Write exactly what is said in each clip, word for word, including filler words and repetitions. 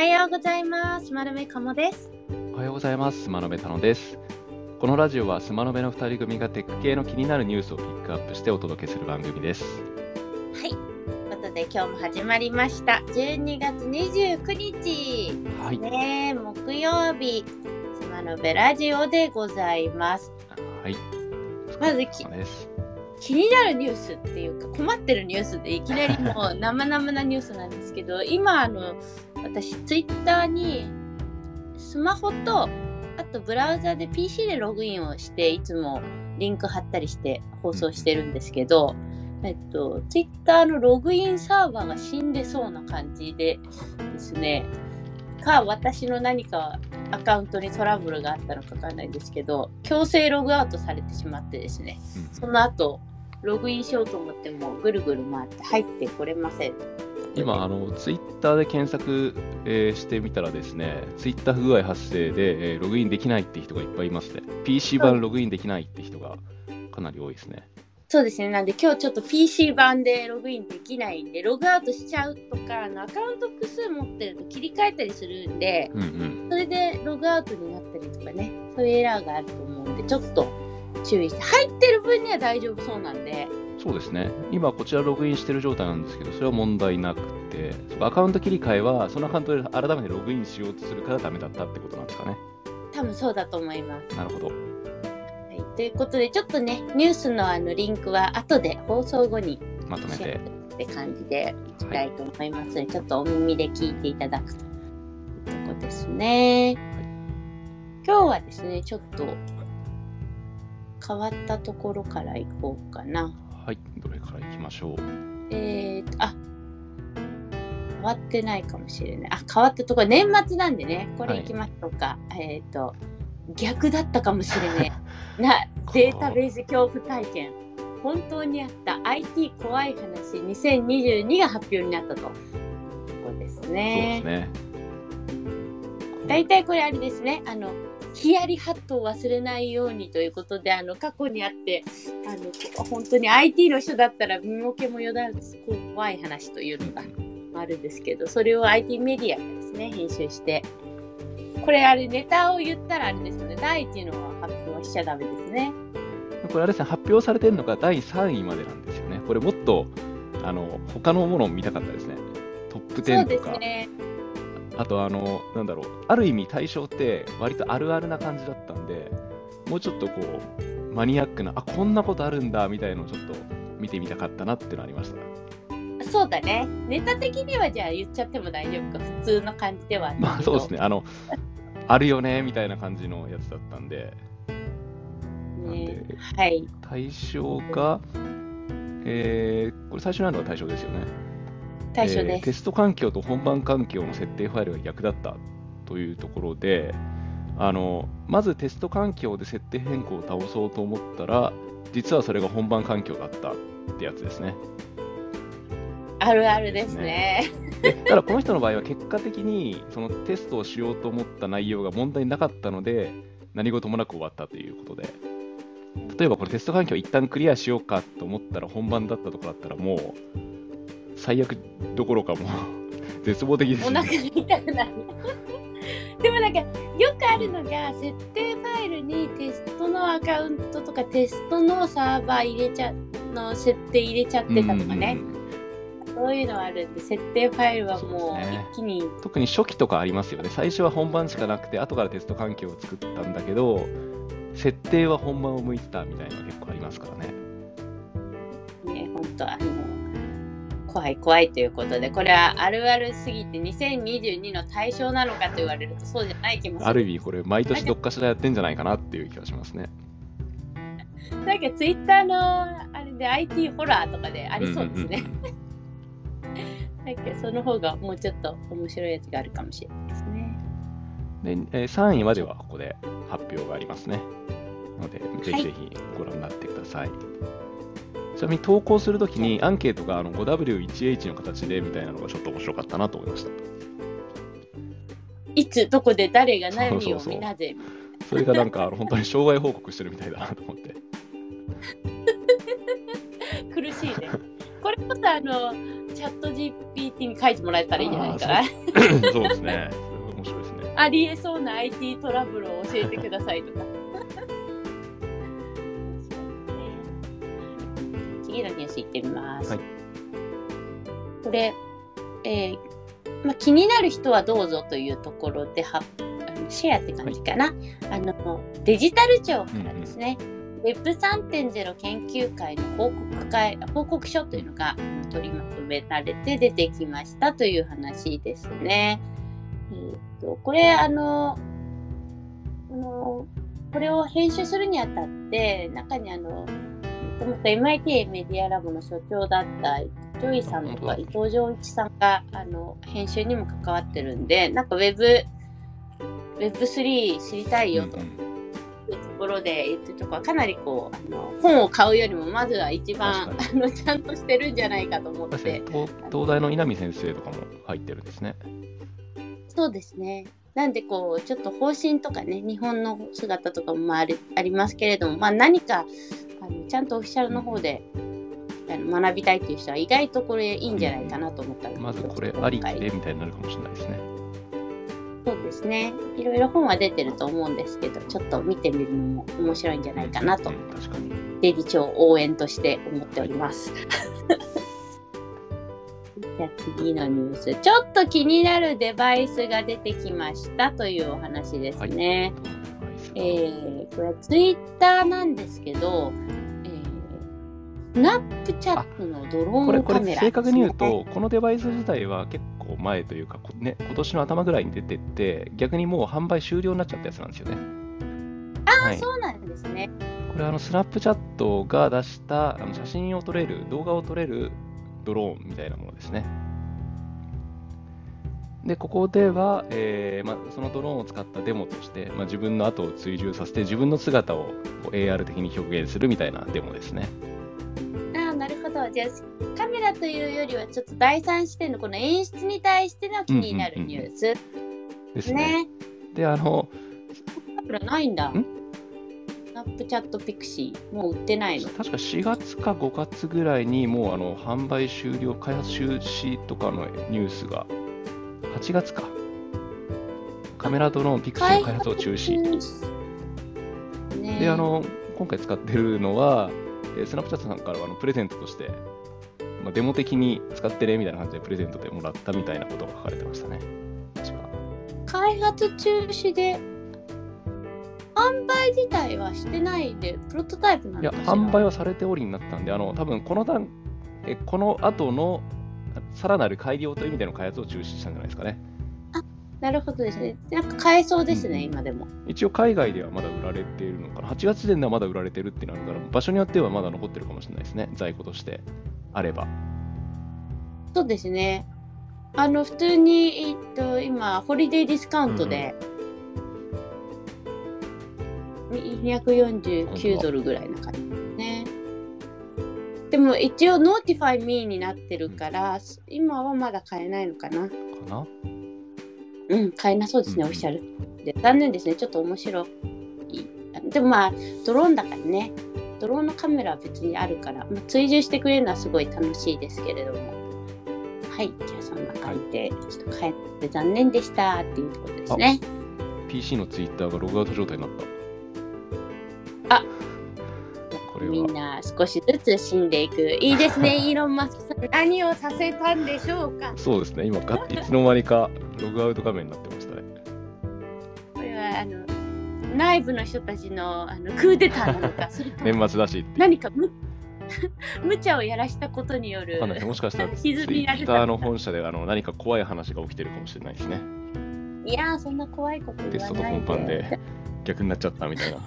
はようございます。スマノベカモです。おはようございます。スマノベタノです。このラジオはスマノベのふたり組がテック系の気になるニュースをピックアップしてお届けする番組です。はい、ということで今日も始まりました。じゅうにがつにじゅうくにち、はいね、木曜日スマノベラジオでございます。はい、まずきです気になるニュースっていうか困ってるニュースでいきなりもう生々なニュースなんですけど今あの私ツイッターにスマホとあとブラウザで ピーシー でログインをしていつもリンク貼ったりして放送してるんですけど、えっと、ツイッターのログインサーバーが死んでそうな感じでですねか私の何かアカウントにトラブルがあったのかわからないんですけど強制ログアウトされてしまってですねその後ログインしようと思ってもぐるぐる回って入ってこれません。今あのツイッターで検索、えー、してみたらですねツイッター不具合発生で、えー、ログインできないって人がいっぱいいますね。 ピーシー 版ログインできないって人がかなり多いですね。そうですね。なんで今日ちょっと ピーシー 版でログインできないんでログアウトしちゃうとかあのアカウント複数持ってると切り替えたりするんで、うんうん、それでログアウトになったりとかねそういうエラーがあると思うんでちょっと注意して入ってる分には大丈夫そうなんで。そうですね。今こちらログインしてる状態なんですけどそれは問題なくてアカウント切り替えはそのアカウントで改めてログインしようとするからダメだったってことなんですかね。多分そうだと思います。なるほど。はい、ということでちょっとねニュースのあのリンクは後で放送後にまとめてって感じでいきたいと思います、はい、ちょっとお耳で聞いていただくというとこですね、はい、今日はですねちょっと変わったところからいこうかな。はい、どれからいきましょう。えーと、あ、変わってないかもしれない。あ、変わったところ、年末なんでね、これいきましょうか。はい、えーと、逆だったかもしれない。な、データベース恐怖体験。本当にあった アイティー 怖い話にせんにじゅうにが発表になったと。ここですね。そうですね。大体これあれですね。あのヒヤリハットを忘れないようにということであの過去にあってあの本当に アイティー の人だったら身も毛もよだつ怖い話というのがあるんですけどそれを アイティー メディアがですね編集してこれあれネタを言ったらあれですよね第一の発表しちゃダメですね。これあれですね発表されてるのがだいさんいまでなんですよね。これもっとあの他のものを見たかったですね。トップじゅうとか。そうですね。あとあのなんだろうある意味対象って割とあるあるな感じだったんでもうちょっとこうマニアックなあこんなことあるんだみたいのをちょっと見てみたかったなっていうのありました。そうだね。ネタ的にはじゃあ言っちゃっても大丈夫か普通の感じではあるけど、まあ、そうですねあのあるよねみたいな感じのやつだったんで、ね、なんではい対象が、えー、これ最初なのが対象ですよね。対象です。えー、テスト環境と本番環境の設定ファイルが逆だったというところであのまずテスト環境で設定変更を倒そうと思ったら実はそれが本番環境だったってやつですね。あるあるですね。でただこの人の場合は結果的にそのテストをしようと思った内容が問題なかったので何事もなく終わったということで例えばこれテスト環境一旦クリアしようかと思ったら本番だったとこだったらもう最悪どころかも絶望的です、ね、お腹痛くなるでもなんかよくあるのが設定ファイルにテストのアカウントとかテストのサーバー入れちゃの設定入れちゃってたとかね、うん、そういうのはあるんで設定ファイルはもう一気に、ね、特に初期とかありますよね。最初は本番しかなくて後からテスト環境を作ったんだけど設定は本番を向いてたみたいなの結構ありますからね。ね本当あの怖い怖いということでこれはあるあるすぎてにせんにじゅうにの対象なのかと言われるとそうじゃない気もする。ある意味これ毎年どっかしらやってんじゃないかなっていう気がしますね。なんかツイッターのあれで アイティー ホラーとかでありそうですね、うんうん、なんかその方がもうちょっと面白いやつがあるかもしれないですね。で、えー、さんいまではここで発表がありますねのでぜひぜひご覧になってください、はい。ちなみに投稿するときにアンケートがあの ごダブリューいちエイチ の形でみたいなのがちょっと面白かったなと思いました。いつどこで誰が何をそうそうそうみなぜそれがなんか本当に障害報告してるみたいだなと思って苦しいね。これこそあのチャット ジーピーティー に書いてもらえたらいいんじゃないかな。そ う, そうですね。面白いですね。ありえそうな アイティー トラブルを教えてくださいとか。次のニュースいってみます。はい、これ、えーまあ、気になる人はどうぞというところで発表。シェアって感じかな、はい、あのデジタル庁からですね、うん、ウェブスリーポイントゼロ 研究会の報告会報告書というのが取りまとめられて出てきましたという話ですね。えー、とこれあのこれを編集するにあたって中にあのエムアイティー メディアラボの所長だったジョイさんとか伊藤浄一さんがあの編集にも関わってるんで、なんかウェブウェブスリー 知りたいよというところで言ってるとこはかなりこうあの本を買うよりもまずは一番あのちゃんとしてるんじゃないかと思って、東大の稲見先生とかも入ってるんですね。そうですね。なんでこうちょっと方針とかね、日本の姿とかもあ り, ありますけれども、まあ、何かあのちゃんとオフィシャルの方で、うん、あの学びたいという人は意外とこれいいんじゃないかなと思ったので、うん、まずこれありでみたいになるかもしれないですね。そうですね。いろいろ本は出てると思うんですけど、ちょっと見てみるのも面白いんじゃないかなと、確かにデジ庁応援として思っております。じゃあ次のニュース、ちょっと気になるデバイスが出てきましたというお話ですね。はい、えー、これはツイッターなんですけど、スナップチャットのドローンカメラ、ね、これこれ正確に言うとこのデバイス自体は結構前というか、ね、今年の頭ぐらいに出てって、逆にもう販売終了になっちゃったやつなんですよね。ああ、はい、そうなんですね。これあのスナップチャットが出したあの写真を撮れる、動画を撮れるドローンみたいなものですね。でここでは、えーま、そのドローンを使ったデモとして、ま、自分の後を追従させて自分の姿を エーアール 的に表現するみたいなデモですね。じゃあカメラというよりはちょっと第三視点のこの演出に対しての気になるニュース、うんうんうん、ですね。であのこれないんだ。ん？スナップチャットピクシーもう売ってないの。確かしがつかごがつぐらいにもうあの販売終了、開発中止とかのニュースがはちがつか。カメラドローンピクシーの開発を中止。ね、であの今回使ってるのは。スナップチャットさんからはあのプレゼントとして、まあ、デモ的に使ってねみたいな感じでプレゼントでもらったみたいなことが書かれてましたね。確か開発中止で販売自体はしてないでプロトタイプなんですか。いや販売はされておりになったんで、あの多分この段えこの後のさらなる改良という意味での開発を中止したんじゃないですかね。あ、なるほどですね。なんか買えそうですね、うん、今でも。一応海外ではまだ売られているのかな。はちがつではまだ売られてるってなるから、場所によってはまだ残ってるかもしれないですね。在庫としてあれば。そうですね。あの普通に、えっと、今ホリデーディスカウントでにひゃくよんじゅうきゅうドルぐらいな感じですね。でも一応ノーティファイミーになってるから、うん、今はまだ買えないのかな。かな。うん、買えなそうですね、うん、オフィシャルで。残念ですね、ちょっと面白い。でもまあ、ドローンだからね、ドローンのカメラは別にあるから、まあ、追従してくれるのはすごい楽しいですけれども。はい、じゃあそんな感じで、ちょっと帰って残念でしたっていうことですね。ピーシー のツイッターがログアウト状態になった。あ、これはみんな少しずつ死んでいく。いいですね、イーロン・マスクさん。何をさせたんでしょうか。そうですね、今、いつの間にか。ログアウト画面になってましたね。これはあの内部の人たち の, あのクーデターなのか、それと年末だしって何か 無, 無茶をやらしたことによる、もしかしたらツイッターの本社であの何か怖い話が起きてるかもしれないですね。いやー、そんな怖いこと言わないで。テストと本番で逆になっちゃったみたいな。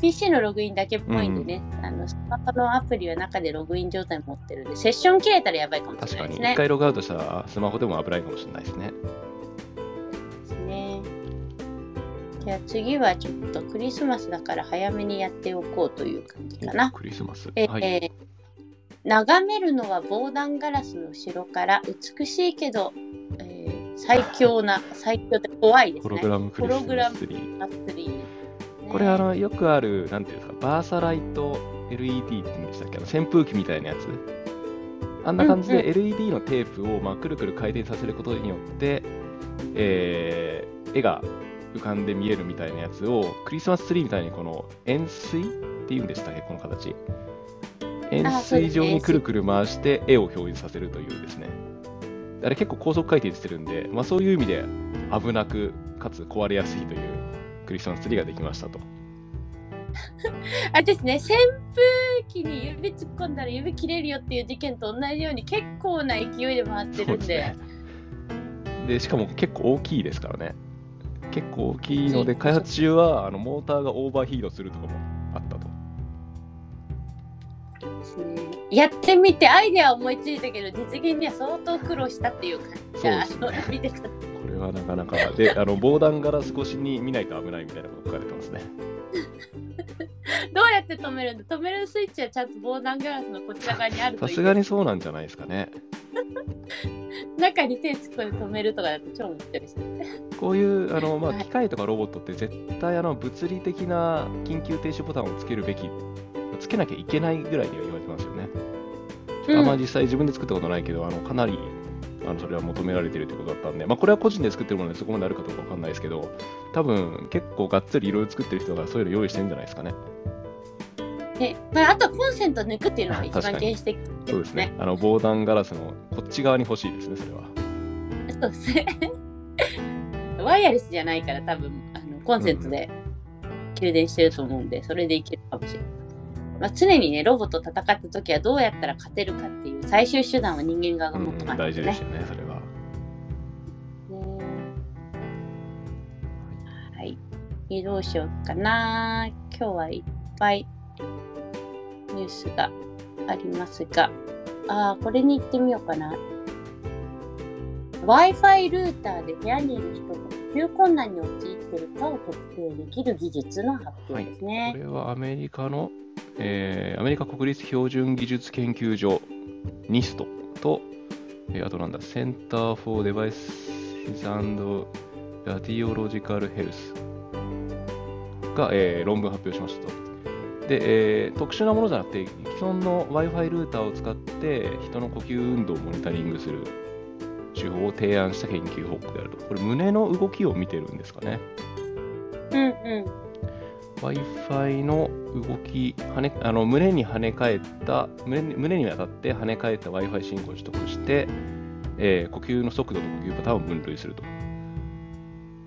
ピーシー のログインだけっぽいんでね、うん、あのスマホのアプリは中でログイン状態持ってるんで、セッション切れたらやばいかもしれないですね。確かに、一回ログアウトしたらスマホでも危ないかもしれないですね。ですね。じゃあ次はちょっとクリスマスだから早めにやっておこうという感じかな。クリスマス、えーはい、眺めるのは防弾ガラスの後ろから美しいけど、えー、最強な最強って怖いですね。ホログラムクリスマスツリー。ホログラムクリスマスツリー、これあのよくあるなんていうんですか、バーサライト エルイーディー って言うんでしたっけ、あの扇風機みたいなやつ、あんな感じで エルイーディー のテープをまあくるくる回転させることによって、えー、絵が浮かんで見えるみたいなやつを、クリスマスツリーみたいにこの円錐っていうんでしたっけ、この形、円錐状にくるくる回して絵を表示させるというですね、あれ結構高速回転してるんで、まあ、そういう意味で危なくかつ壊れやすいというクリスマスツリーができましたと。あれですね、扇風機に指突っ込んだら指切れるよっていう事件と同じように結構な勢いで回ってるん で, で,、ね、でしかも結構大きいですからね、結構大きいので開発中はあのモーターがオーバーヒートするとかもあったと。やってみてアイデアは思いついたけど実現には相当苦労したっていう感じが、そうですね、見てた。これはなかなかで、あの防弾ガラス越しに見ないと危ないみたいなこと書かれてますね。どうやって止めるんだ、止めるスイッチはちゃんと防弾ガラスのこちら側にあるといい。さすがにそうなんじゃないですかね。中に手突っ込んで止めるとかだと超面白いですね。こういうあの、まあ、機械とかロボットって絶対あの物理的な緊急停止ボタンをつけるべき、つけなきゃいけないぐらいには言われてますよね。うん、あんま実際自分で作ったことないけど、あのかなりあのそれは求められているということだったんで、まあ、これは個人で作ってるものでそこまであるかどうか分かんないですけど、多分結構がっつりいろいろ作ってる人がそういうの用意してるんじゃないですかね。で、まあ、あとコンセント抜くっていうのが一番原始的ですね。そうですね。あの防弾ガラスのこっち側に欲しいですね、それは。そうですね。ワイヤレスじゃないから多分あのコンセントで給電してると思うんで、うん、それでいけるかもしれない。まあ、常にね、ロボと戦ったときはどうやったら勝てるかっていう最終手段は人間側が持ってますね、うん。大事ですよね、それは。はい。どうしようかな。今日はいっぱいニュースがありますが、あー、これに行ってみようかな。Wi-Fi ルーターで部屋にいる人が呼吸困難に陥っているかを特定できる技術の発表ですね。はい、これはアメリカのえー、アメリカ国立標準技術研究所 ニスト と、えー、あとなんだセンター・フォー・デバイス・ラディオロジカル・ヘルスが、えー、論文発表しましたと。で、えー、特殊なものじゃなくて既存の Wi-Fi ルーターを使って人の呼吸運動をモニタリングする手法を提案した研究報告であると。これ胸の動きを見てるんですかね。うんうん、Wi-Fi の動き、はね、あの胸に跳ね返った、胸に、胸に当たって跳ね返った Wi-Fi 信号を取得して、えー、呼吸の速度と呼吸パターンを分類すると。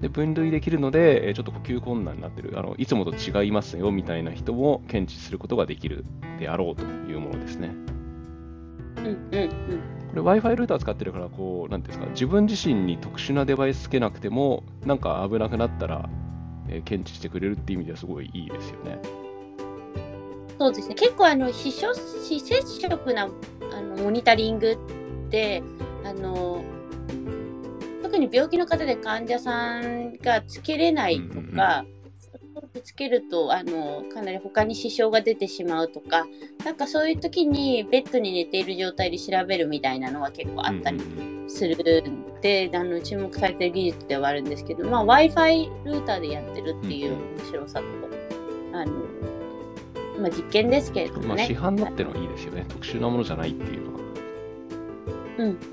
で、分類できるので、ちょっと呼吸困難になってる、あのいつもと違いますよみたいな人も検知することができるであろうというものですね。うんうんうん、これ Wi-Fi ルーター使ってるから、こう、なんていうんですか、自分自身に特殊なデバイスつけなくても、なんか危なくなったら、検知してくれるっていう意味ではすごいいいですよね。そうですね。結構あの非接触なあのモニタリングってあの特に病気の方で患者さんがつけれないとか、うん、つけるとあのかなり他に支障が出てしまうとか、なんかそういう時にベッドに寝ている状態で調べるみたいなのは結構あったりするんで、うん、あの注目されている技術ではあるんですけど、まあ、Wi-Fi ルーターでやってるっていう面白さと、うん、あのまあ、実験ですけれどもね、まあ、市販だってのはいいですよね。特殊なものじゃないっていうのは、うんうん、そ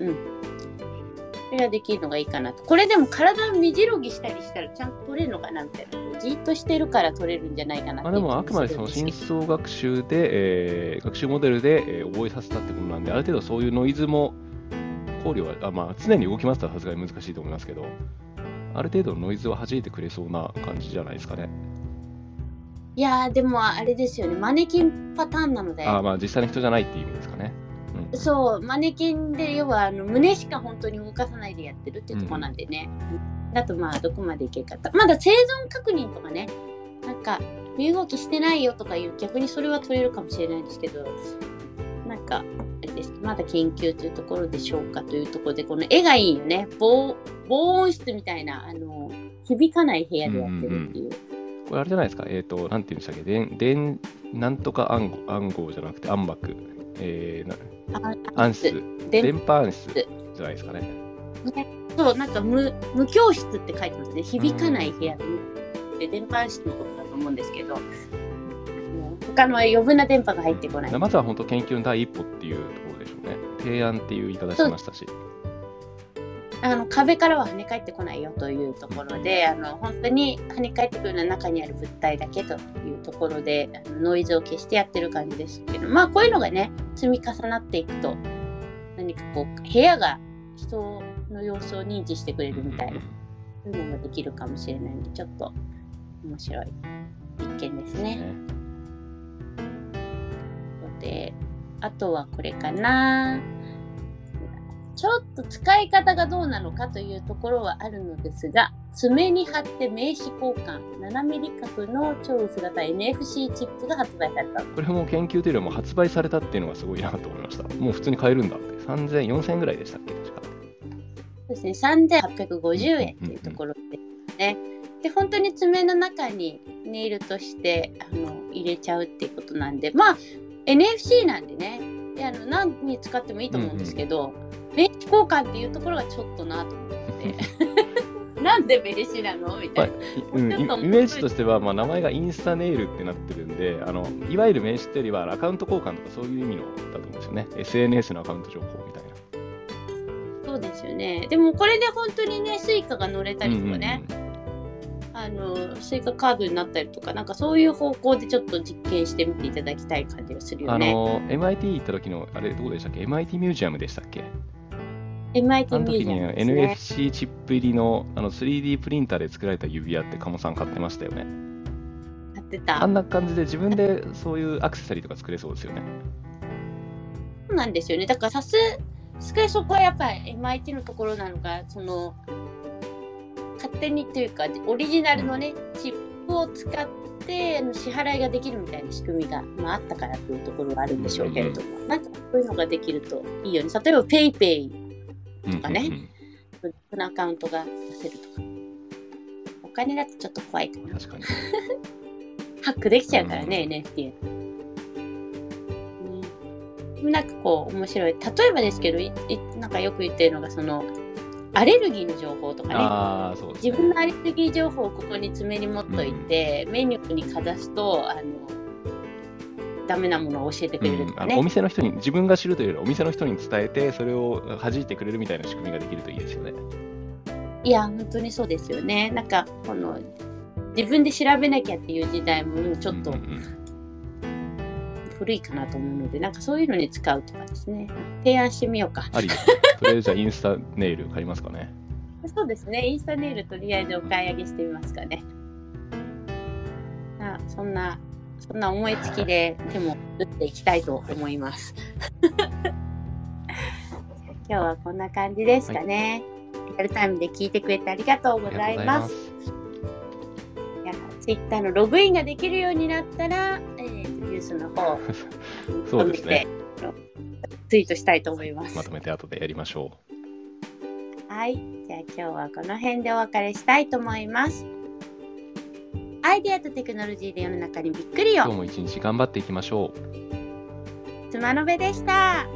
れができるのがいいかなと。これでも体を身じろぎしたりしたらちゃんと取れるのかなみたいな、じっとしてるから取れるんじゃないかなって。まあ、でもあくまでその深層学習で、えー、学習モデルで、えー、覚えさせたってことなんで、ある程度そういうノイズも考慮は、あ、まあ、常に動きますとはさすがに難しいと思いますけど、ある程度のノイズは弾いてくれそうな感じじゃないですかね。いやー、でもあれですよね、マネキンパターンなので、あ、まあ、実際の人じゃないっていう意味ですかね。うん、そう、マネキンで要はあの胸しか本当に動かさないでやってるってとこなんでね、うん、だとまあどこまでいけるかと。まだ生存確認とかね、なんか身動きしてないよとかいう、逆にそれは取れるかもしれないですけど、なんかあれです、まだ研究というところでしょうかというところで、この絵がいいよね。防、防音室みたいなあの響かない部屋でやってるっていう、うんうん、これあれじゃないですか、えっと、なんていうんでしたっけ、でん、でん、なんとか暗号、暗号じゃなくて暗幕、えー、な、暗室、電波暗室じゃないですかね。ね、そう、なんか無、無教室って書いてますね。響かない部屋で、電波暗室のことだと思うんですけど、他の余分な電波が入ってこない。まずは本当研究の第一歩っていうところでしょうね。提案っていう言い方しましたし、あの壁からは跳ね返ってこないよというところで、あの本当に跳ね返ってくるのは中にある物体だけというところで、あのノイズを消してやってる感じですけど、まあこういうのがね積み重なっていくと、何かこう部屋が人の様子を認知してくれるみたいな、そういうのもできるかもしれないので、ちょっと面白い一見ですね。で、あとはこれかな。ちょっと使い方がどうなのかというところはあるのですが、爪に貼って名刺交換、ななミリ角の超薄型 エヌエフシー チップが発売された。これも研究というよりも発売されたっていうのがすごいなと思いました。もう普通に買えるんだって。さんぜん、よんせんえんぐらいでしたっけ、確か。そうですね、さんぜんはっぴゃくごじゅうえんというところですね。うんうんうん、で、本当に爪の中にネイルとしてあの入れちゃうっていうことなんで、まあ エヌエフシー なんでね、であの何に使ってもいいと思うんですけど、うんうん、名刺交換っていうところがちょっとなと思ってなんで名刺なのみたいな、まあうん、イメージとしては、まあ、名前がインスタネイルってなってるんで、あのいわゆる名刺ってよりはアカウント交換とかそういう意味のだと思うんですよね。 エスエヌエス のアカウント情報みたいな。そうですよね。でもこれで本当にね Suica が乗れたりとかね、うんうんうん、あの Suica カードになったりとか、なんかそういう方向でちょっと実験してみていただきたい感じがするよね。あの エムアイティー 行った時のあれどうでしたっけ、 エムアイティー ミュージアムでしたっけ。エムアイティー ミュージアムですね。あの時に エヌエフシー チップ入り の, あの スリーディー プリンターで作られた指輪って鴨さん買ってましたよね。買ってた。あんな感じで自分でそういうアクセサリーとか作れそうですよね。そうなんですよね。だからさすそこはやっぱり エムアイティー のところなのが、その勝手にというかオリジナルのねチップを使って支払いができるみたいな仕組みが、まあ、あったからというところがあるんでしょうけれども、うんうん、なんかそういうのができるといいよね。例えば PayPay とかね、こ、うんうん、のアカウントが出せるとか、お金だとちょっと怖いかな。確かにハックできちゃうからね、うん、エヌエフティーなんかこう面白い。例えばですけど、いいなんかよく言ってるのがそのアレルギーの情報とか ね, あそうですね、自分のアレルギー情報をここに爪に持っといて、うん、メニューにかざすとあのダメなものを教えてくれるとかね、うん、お店の人に自分が知るというよりお店の人に伝えてそれを弾いてくれるみたいな仕組みができるといいですよね。いや本当にそうですよね。なんかこの自分で調べなきゃっていう時代もちょっと、うんうんうん古いかなと思うので、なんかそういうのに使うとかですね、提案してみようか。ありとりあえずじゃあインスタネイル買いますかねそうですね、インスタネイルとりあえずお買い上げしてみますかね、うん、あそんなそんな思いつきで手も打っていきたいと思います今日はこんな感じですかね、はい、リアルタイムで聞いてくれてありがとうございます。いや Twitter のログインができるようになったら、えーニュースの方そうですね、ツイートしたいと思います。まとめて後でやりましょう。はい、じゃあ今日はこの辺でお別れしたいと思います。アイデアとテクノロジーで世の中にびっくりよ。今日も一日頑張っていきましょう。つまのべでした。